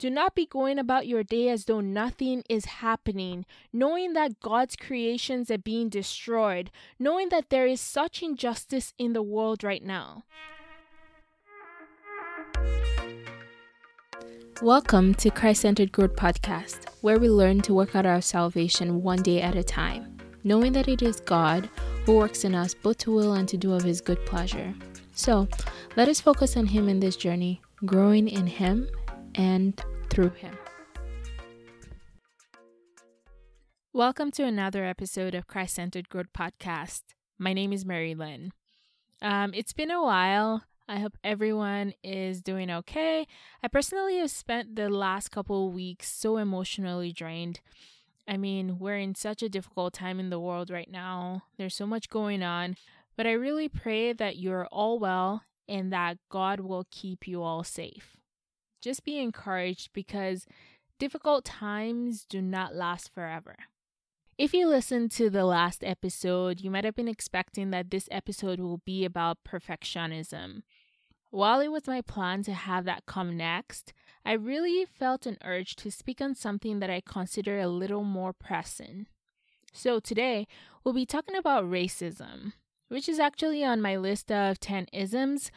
Do not be going about your day as though nothing is happening, knowing that God's creations are being destroyed, knowing that there is such injustice in the world right now. Welcome to Christ Centered Growth Podcast, where we learn to work out our salvation one day at a time, knowing that it is God who works in us both to will and to do of His good pleasure. So, let us focus on Him in this journey, growing in Him and through Him. Welcome to another episode of Christ Centered Growth Podcast. My name is Mary Lynn. It's been a while. I hope everyone is doing okay. I personally have spent the last couple of weeks so emotionally drained. I mean, we're in such a difficult time in the world right now. There's so much going on, but I really pray that you're all well and that God will keep you all safe. Just be encouraged because difficult times do not last forever. If you listened to the last episode, you might have been expecting that this episode will be about perfectionism. While it was my plan to have that come next, I really felt an urge to speak on something that I consider a little more pressing. So today, we'll be talking about racism, which is actually on my list of 10 isms,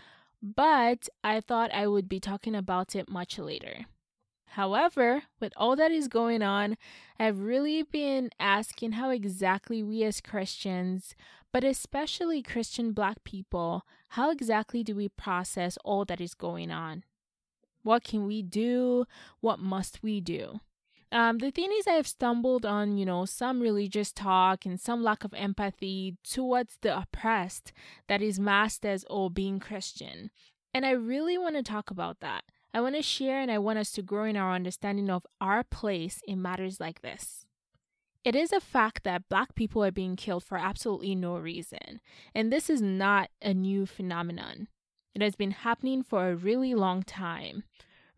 but I thought I would be talking about it much later. However, with all that is going on, I've really been asking how exactly we as Christians, but especially Christian Black people, how exactly do we process all that is going on? What can we do? What must we do? The thing is, I have stumbled on, some religious talk and some lack of empathy towards the oppressed that is masked as, being Christian. And I really want to talk about that. I want to share and I want us to grow in our understanding of our place in matters like this. It is a fact that Black people are being killed for absolutely no reason. And this is not a new phenomenon. It has been happening for a really long time.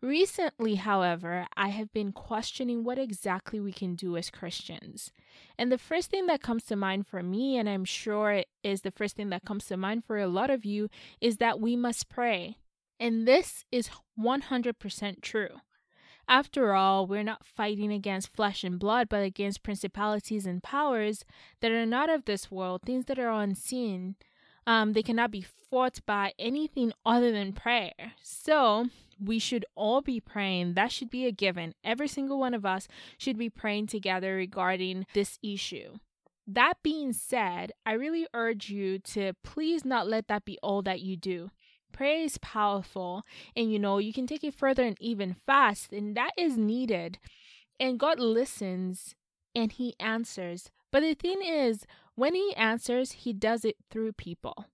Recently, however, I have been questioning what exactly we can do as Christians. And the first thing that comes to mind for me, and I'm sure it is the first thing that comes to mind for a lot of you, is that we must pray. And this is 100% true. After all, we're not fighting against flesh and blood, but against principalities and powers that are not of this world, things that are unseen. They cannot be fought by anything other than prayer. So we should all be praying. That should be a given. Every single one of us should be praying together regarding this issue. That being said, I really urge you to please not let that be all that you do. Prayer is powerful, and you can take it further and even fast, and that is needed. And God listens and He answers. But the thing is, when He answers, He does it through people.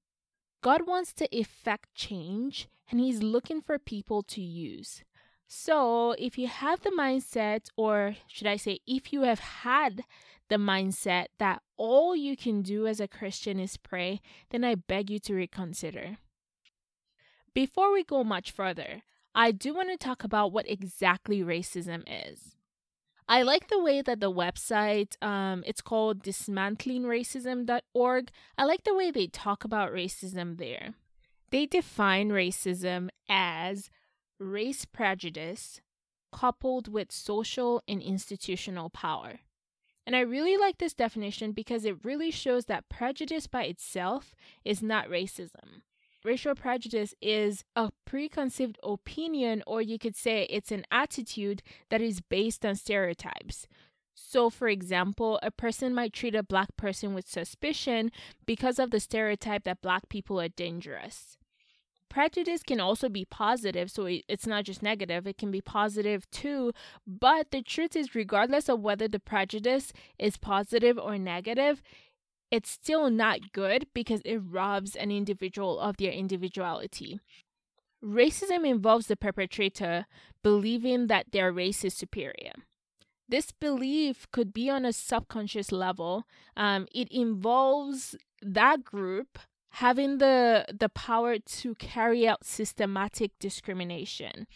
God wants to effect change, and He's looking for people to use. So if you have the mindset, or should I say, if you have had the mindset that all you can do as a Christian is pray, then I beg you to reconsider. Before we go much further, I do want to talk about what exactly racism is. I like the way that the website, it's called dismantlingracism.org. I like the way they talk about racism there. They define racism as race prejudice coupled with social and institutional power. And I really like this definition because it really shows that prejudice by itself is not racism. Racial prejudice is a preconceived opinion, or you could say it's an attitude that is based on stereotypes. So, for example, a person might treat a Black person with suspicion because of the stereotype that Black people are dangerous. Prejudice can also be positive, so it's not just negative, it can be positive too. But the truth is, regardless of whether the prejudice is positive or negative, it's still not good because it robs an individual of their individuality. Racism involves the perpetrator believing that their race is superior. This belief could be on a subconscious level. It involves that group having the power to carry out systematic discrimination.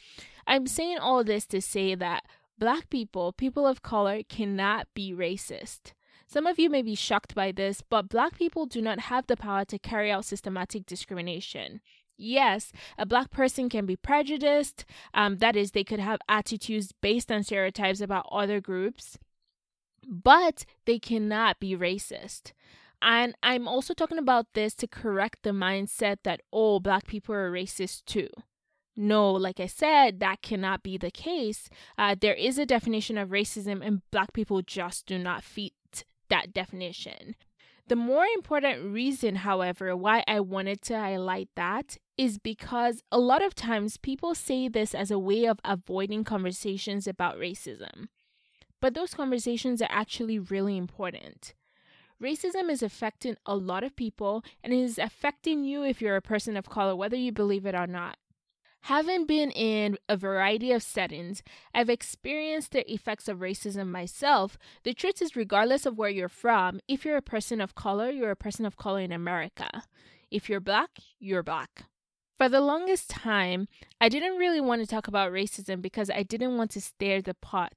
I'm saying all this to say that Black people, people of color, cannot be racist. Some of you may be shocked by this, but Black people do not have the power to carry out systematic discrimination. Yes, a Black person can be prejudiced. That is, they could have attitudes based on stereotypes about other groups, but they cannot be racist. And I'm also talking about this to correct the mindset that, oh, Black people are racist too. No, like I said, that cannot be the case. There is a definition of racism, and Black people just do not fit that definition. The more important reason, however, why I wanted to highlight that is because a lot of times people say this as a way of avoiding conversations about racism. But those conversations are actually really important. Racism is affecting a lot of people, and it is affecting you if you're a person of color, whether you believe it or not. Having been in a variety of settings, I've experienced the effects of racism myself. The truth is, regardless of where you're from, if you're a person of color, you're a person of color in America. If you're Black, you're Black. For the longest time, I didn't really want to talk about racism because I didn't want to stir the pot.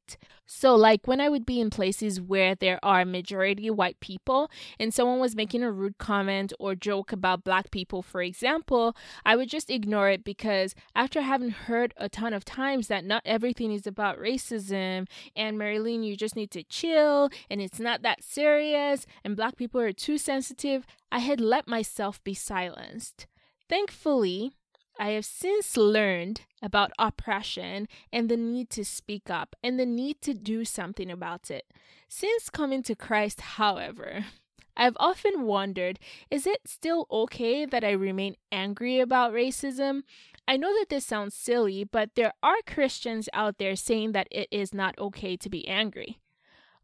So like when I would be in places where there are majority white people and someone was making a rude comment or joke about Black people, for example, I would just ignore it because after having heard a ton of times that not everything is about racism and Marilyn, you just need to chill and it's not that serious and Black people are too sensitive, I had let myself be silenced. Thankfully, I have since learned about oppression and the need to speak up and the need to do something about it. Since coming to Christ, however, I've often wondered, is it still okay that I remain angry about racism? I know that this sounds silly, but there are Christians out there saying that it is not okay to be angry.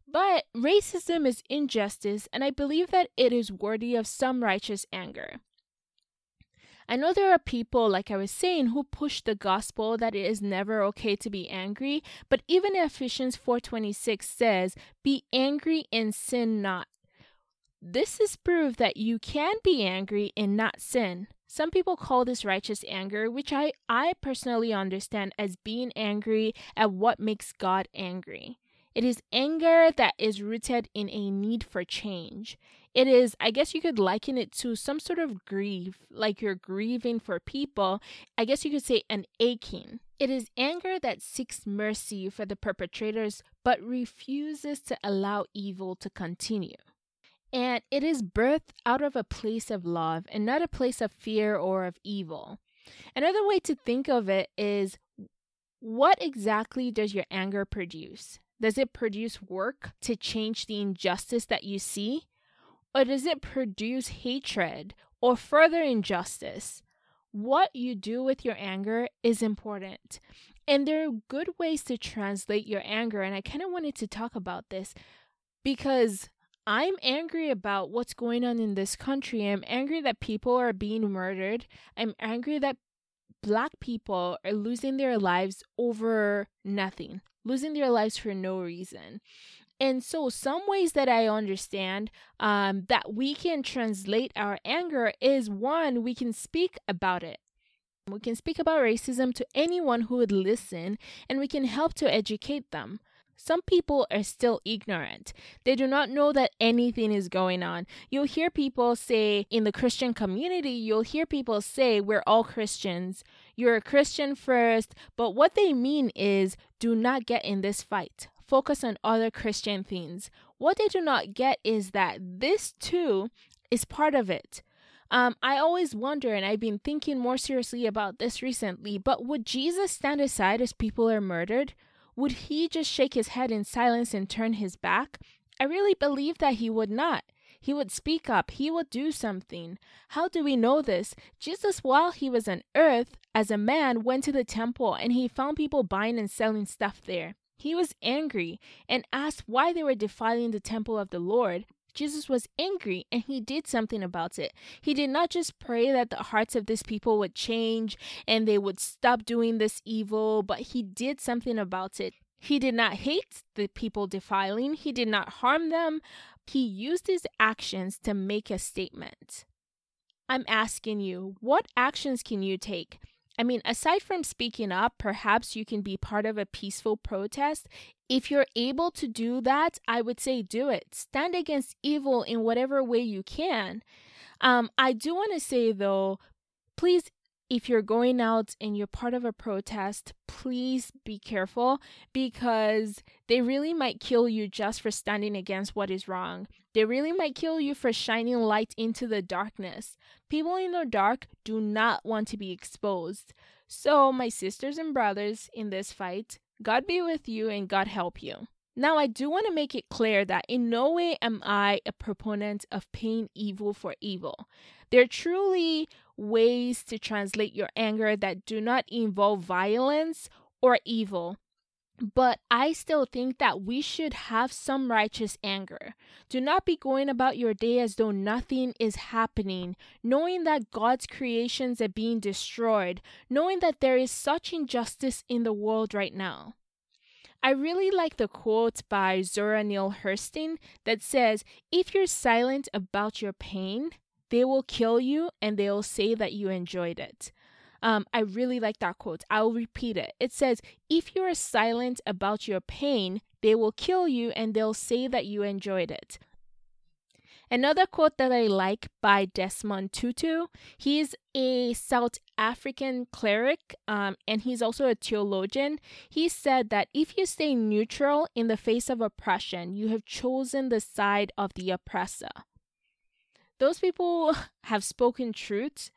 But racism is injustice, and I believe that it is worthy of some righteous anger. I know there are people, like I was saying, who push the gospel that it is never okay to be angry, but even Ephesians 4:26 says, "Be angry and sin not." This is proof that you can be angry and not sin. Some people call this righteous anger, which I personally understand as being angry at what makes God angry. It is anger that is rooted in a need for change. It is, I guess you could liken it to some sort of grief, like you're grieving for people. I guess you could say an aching. It is anger that seeks mercy for the perpetrators, but refuses to allow evil to continue. And it is birthed out of a place of love and not a place of fear or of evil. Another way to think of it is, what exactly does your anger produce? Does it produce work to change the injustice that you see? Or does it produce hatred or further injustice? What you do with your anger is important. And there are good ways to translate your anger. And I kind of wanted to talk about this because I'm angry about what's going on in this country. I'm angry that people are being murdered. I'm angry that Black people are losing their lives over nothing, losing their lives for no reason. And so some ways that I understand that we can translate our anger is, one, we can speak about it. We can speak about racism to anyone who would listen, and we can help to educate them. Some people are still ignorant. They do not know that anything is going on. You'll hear people say in the Christian community, you'll hear people say, we're all Christians. You're a Christian first. But what they mean is, do not get in this fight. Focus on other Christian things. What they do not get is that this too is part of it. I always wonder, and I've been thinking more seriously about this recently, but would Jesus stand aside as people are murdered? Would he just shake his head in silence and turn his back? I really believe that he would not. He would speak up. He would do something. How do we know this? Jesus, while he was on earth, as a man, went to the temple and he found people buying and selling stuff there. He was angry and asked why they were defiling the temple of the Lord. Jesus was angry and he did something about it. He did not just pray that the hearts of these people would change and they would stop doing this evil, but he did something about it. He did not hate the people defiling. He did not harm them. He used his actions to make a statement. I'm asking you, what actions can you take? I mean, aside from speaking up, perhaps you can be part of a peaceful protest. If you're able to do that, I would say do it. Stand against evil in whatever way you can. I do want to say, though, please if you're going out and you're part of a protest, please be careful, because they really might kill you just for standing against what is wrong. They really might kill you for shining light into the darkness. People in the dark do not want to be exposed. So, my sisters and brothers in this fight, God be with you and God help you. Now, I do want to make it clear that in no way am I a proponent of paying evil for evil. There are truly ways to translate your anger that do not involve violence or evil. But I still think that we should have some righteous anger. Do not be going about your day as though nothing is happening, knowing that God's creations are being destroyed, knowing that there is such injustice in the world right now. I really like the quote by Zora Neale Hurston that says, "If you're silent about your pain, they will kill you and they'll say that you enjoyed it." I really like that quote. I'll repeat it. It says, "If you are silent about your pain, they will kill you and they'll say that you enjoyed it." Another quote that I like by Desmond Tutu, he's a South African cleric, and he's also a theologian. He said that if you stay neutral in the face of oppression, you have chosen the side of the oppressor. Those people have spoken truth.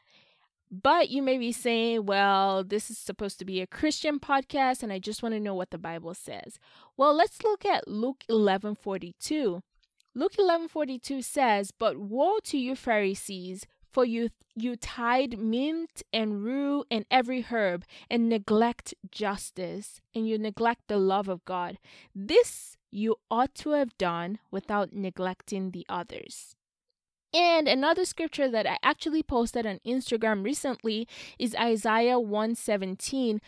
But you may be saying, well, this is supposed to be a Christian podcast and I just want to know what the Bible says. Well, let's look at Luke 11:42. Luke 11:42 says, "But woe to you Pharisees, for you tithe mint and rue and every herb and neglect justice, and you neglect the love of God. This you ought to have done without neglecting the others." And another scripture that I actually posted on Instagram recently is Isaiah 1:17.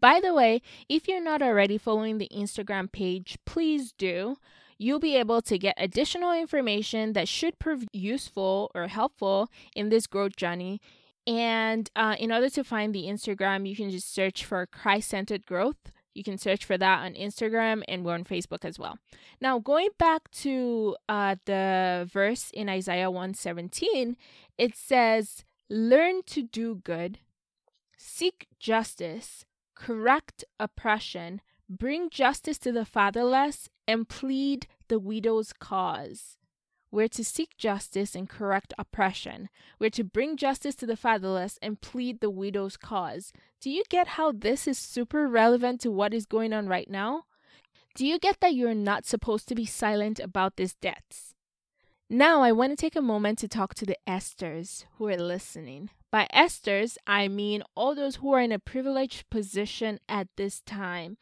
By the way, if you're not already following the Instagram page, please do. You'll be able to get additional information that should prove useful or helpful in this growth journey. And in order to find the Instagram, you can just search for Christ Centered Growth. You can search for that on Instagram, and we're on Facebook as well. Now, going back to the verse in Isaiah 1:17, it says, "Learn to do good, seek justice, correct oppression, bring justice to the fatherless, and plead the widow's cause." We're to seek justice and correct oppression. We're to bring justice to the fatherless and plead the widow's cause. Do you get how this is super relevant to what is going on right now? Do you get that you're not supposed to be silent about these debts? Now, I want to take a moment to talk to the Esthers who are listening. By Esthers, I mean all those who are in a privileged position at this time,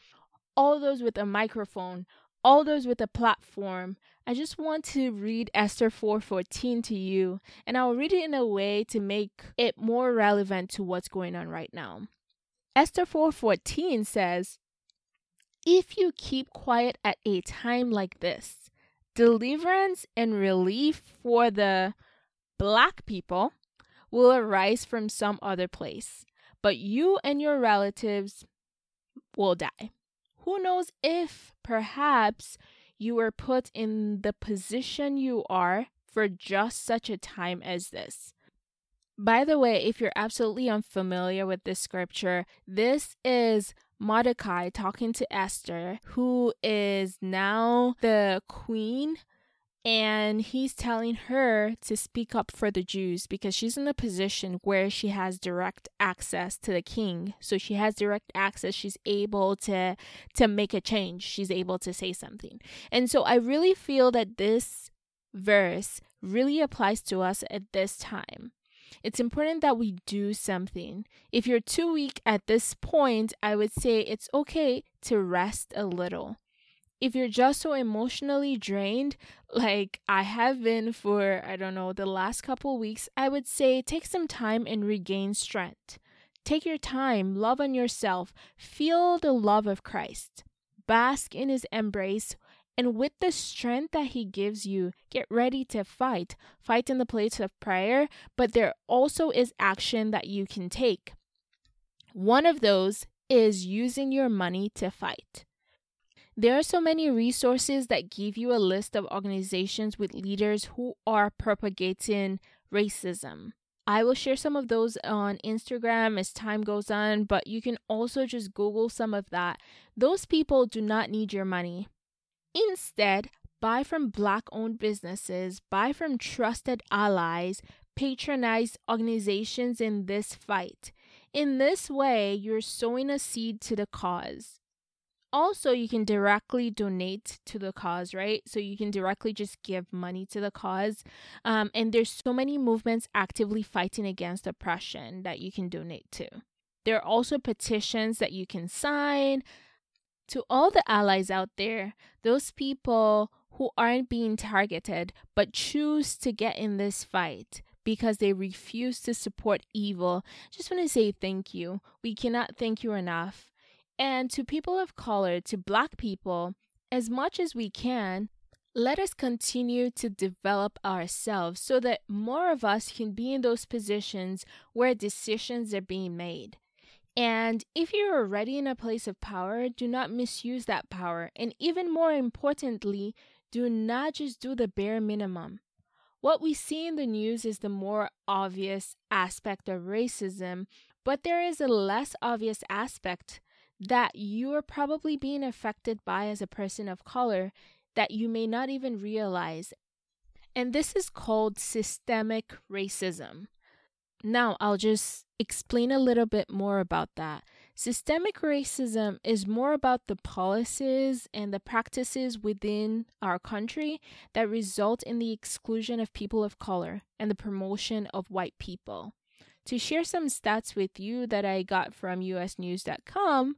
all those with a microphone, all those with a platform. I just want to read Esther 4:14 to you, and I'll read it in a way to make it more relevant to what's going on right now. Esther 4:14 says, "If you keep quiet at a time like this, deliverance and relief for the black people will arise from some other place, but you and your relatives will die. Who knows if perhaps you were put in the position you are for just such a time as this." By the way, if you're absolutely unfamiliar with this scripture, this is Mordecai talking to Esther, who is now the queen, and he's telling her to speak up for the Jews because she's in a position where she has direct access to the king. So she has direct access. She's able to make a change. She's able to say something. And so I really feel that this verse really applies to us at this time. It's important that we do something. If you're too weak at this point, I would say it's okay to rest a little. If you're just so emotionally drained, like I have been for, the last couple weeks, I would say take some time and regain strength. Take your time, love on yourself, feel the love of Christ, bask in his embrace, and with the strength that he gives you, get ready to fight. Fight in the place of prayer, but there also is action that you can take. One of those is using your money to fight. There are so many resources that give you a list of organizations with leaders who are propagating racism, I will share some of those on Instagram as time goes on, but you can also just Google some of that. Those people do not need your money. Instead, buy from Black-owned businesses, buy from trusted allies, patronize organizations in this fight. In this way, you're sowing a seed to the cause. Also, you can directly donate to the cause, right? So you can directly just give money to the cause. And there's so many movements actively fighting against oppression that you can donate to. There are also petitions that you can sign. To all the allies out there, those people who aren't being targeted but choose to get in this fight because they refuse to support evil, just want to say thank you. We cannot thank you enough. And to people of color, to Black people, as much as we can, let us continue to develop ourselves so that more of us can be in those positions where decisions are being made. And if you're already in a place of power, do not misuse that power. And even more importantly, do not just do the bare minimum. What we see in the news is the more obvious aspect of racism, but there is a less obvious aspect that you are probably being affected by as a person of color that you may not even realize. And this is called systemic racism. Now, I'll just explain a little bit more about that. Systemic racism is more about the policies and the practices within our country that result in the exclusion of people of color and the promotion of white people. To share some stats with you that I got from usnews.com,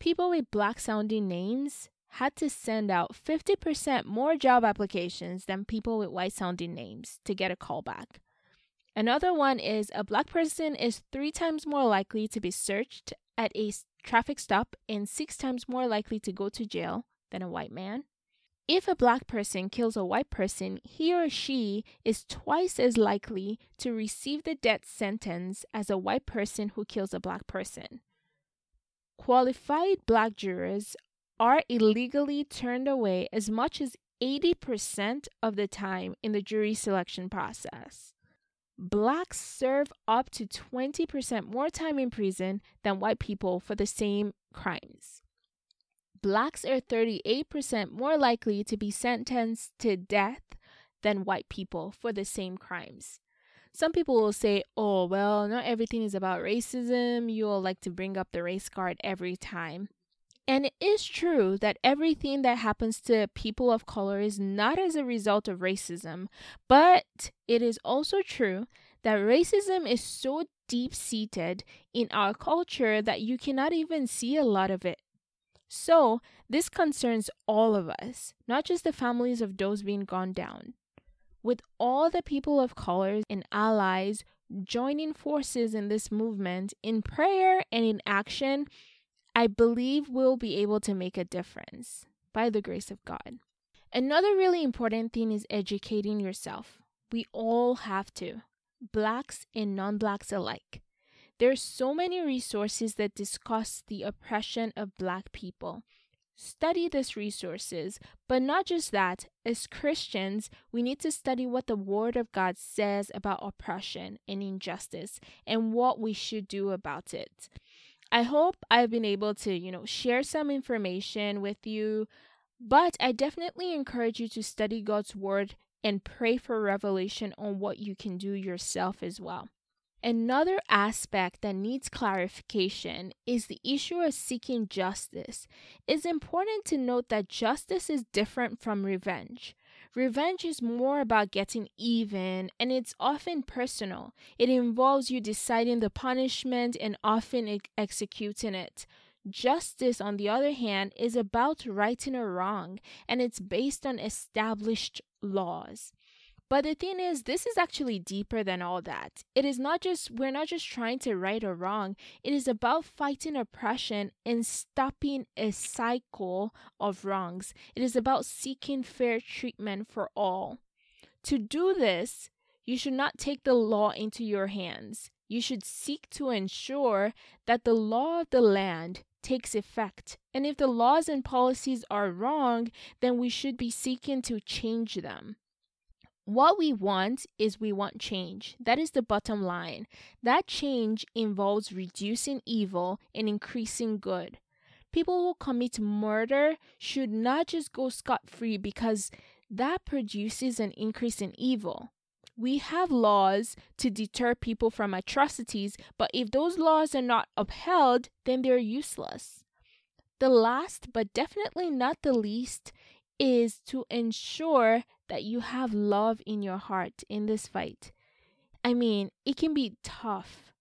people with Black-sounding names had to send out 50% more job applications than people with white-sounding names to get a callback. Another one is a Black person is 3 times more likely to be searched at a traffic stop and 6 times more likely to go to jail than a white man. If a Black person kills a white person, he or she is twice as likely to receive the death sentence as a white person who kills a Black person. Qualified Black jurors are illegally turned away as much as 80% of the time in the jury selection process. Blacks serve up to 20% more time in prison than white people for the same crimes. Blacks are 38% more likely to be sentenced to death than white people for the same crimes. Some people will say, oh, well, not everything is about racism. You all like to bring up the race card every time. And it is true that everything that happens to people of color is not as a result of racism. But it is also true that racism is so deep-seated in our culture that you cannot even see a lot of it. So, this concerns all of us, not just the families of those being gunned down. With all the people of color and allies joining forces in this movement, in prayer and in action, I believe we'll be able to make a difference by the grace of God. Another really important thing is educating yourself. We all have to, Blacks and non-Blacks alike. There's so many resources that discuss the oppression of Black people. Study these resources, but not just that. As Christians, we need to study what the Word of God says about oppression and injustice and what we should do about it. I hope I've been able to, share some information with you, but I definitely encourage you to study God's Word and pray for revelation on what you can do yourself as well. Another aspect that needs clarification is the issue of seeking justice. It's important to note that justice is different from revenge. Revenge is more about getting even, and it's often personal. It involves you deciding the punishment and often executing it. Justice, on the other hand, is about righting a wrong, and it's based on established laws. But the thing is, this is actually deeper than all that. It is not just, we're not just trying to right or wrong. It is about fighting oppression and stopping a cycle of wrongs. It is about seeking fair treatment for all. To do this, you should not take the law into your hands. You should seek to ensure that the law of the land takes effect. And if the laws and policies are wrong, then we should be seeking to change them. What we want is we want change. That is the bottom line. That change involves reducing evil and increasing good. People who commit murder should not just go scot-free because that produces an increase in evil. We have laws to deter people from atrocities, but if those laws are not upheld, then they're useless. The last, but definitely not the least, is to ensure that you have love in your heart in this fight. I mean, it can be tough,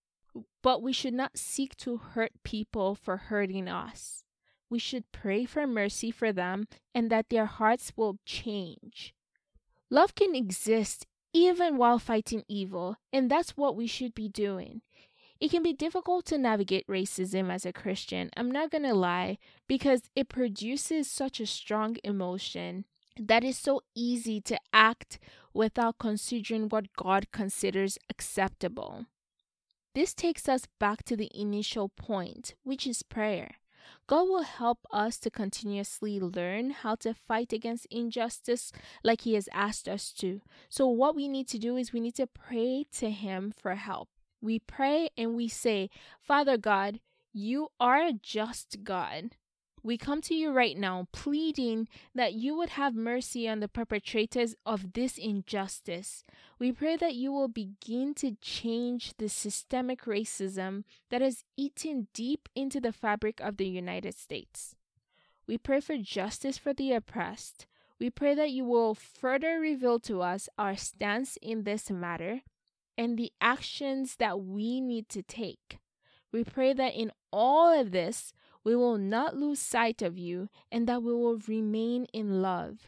but we should not seek to hurt people for hurting us. We should pray for mercy for them and that their hearts will change. Love can exist even while fighting evil, and that's what we should be doing. It can be difficult to navigate racism as a Christian, I'm not going to lie, because it produces such a strong emotion that is so easy to act without considering what God considers acceptable. This takes us back to the initial point, which is prayer. God will help us to continuously learn how to fight against injustice like He has asked us to. So what we need to do is we need to pray to Him for help. We pray and we say, Father God, You are a just God. We come to You right now pleading that You would have mercy on the perpetrators of this injustice. We pray that You will begin to change the systemic racism that is eaten deep into the fabric of the United States. We pray for justice for the oppressed. We pray that You will further reveal to us our stance in this matter and the actions that we need to take. We pray that in all of this, we will not lose sight of You and that we will remain in love.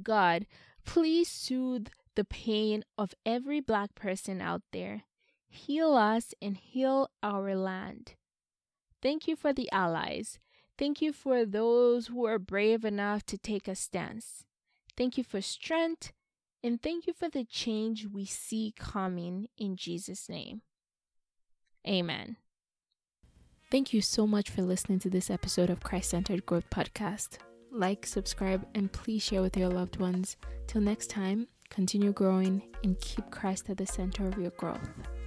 God, please soothe the pain of every Black person out there. Heal us and heal our land. Thank You for the allies. Thank You for those who are brave enough to take a stance. Thank You for strength, and thank You for the change we see coming in Jesus' name. Amen. Thank you so much for listening to this episode of Christ Centered Growth Podcast. Like, subscribe, and please share with your loved ones. Till next time, continue growing and keep Christ at the center of your growth.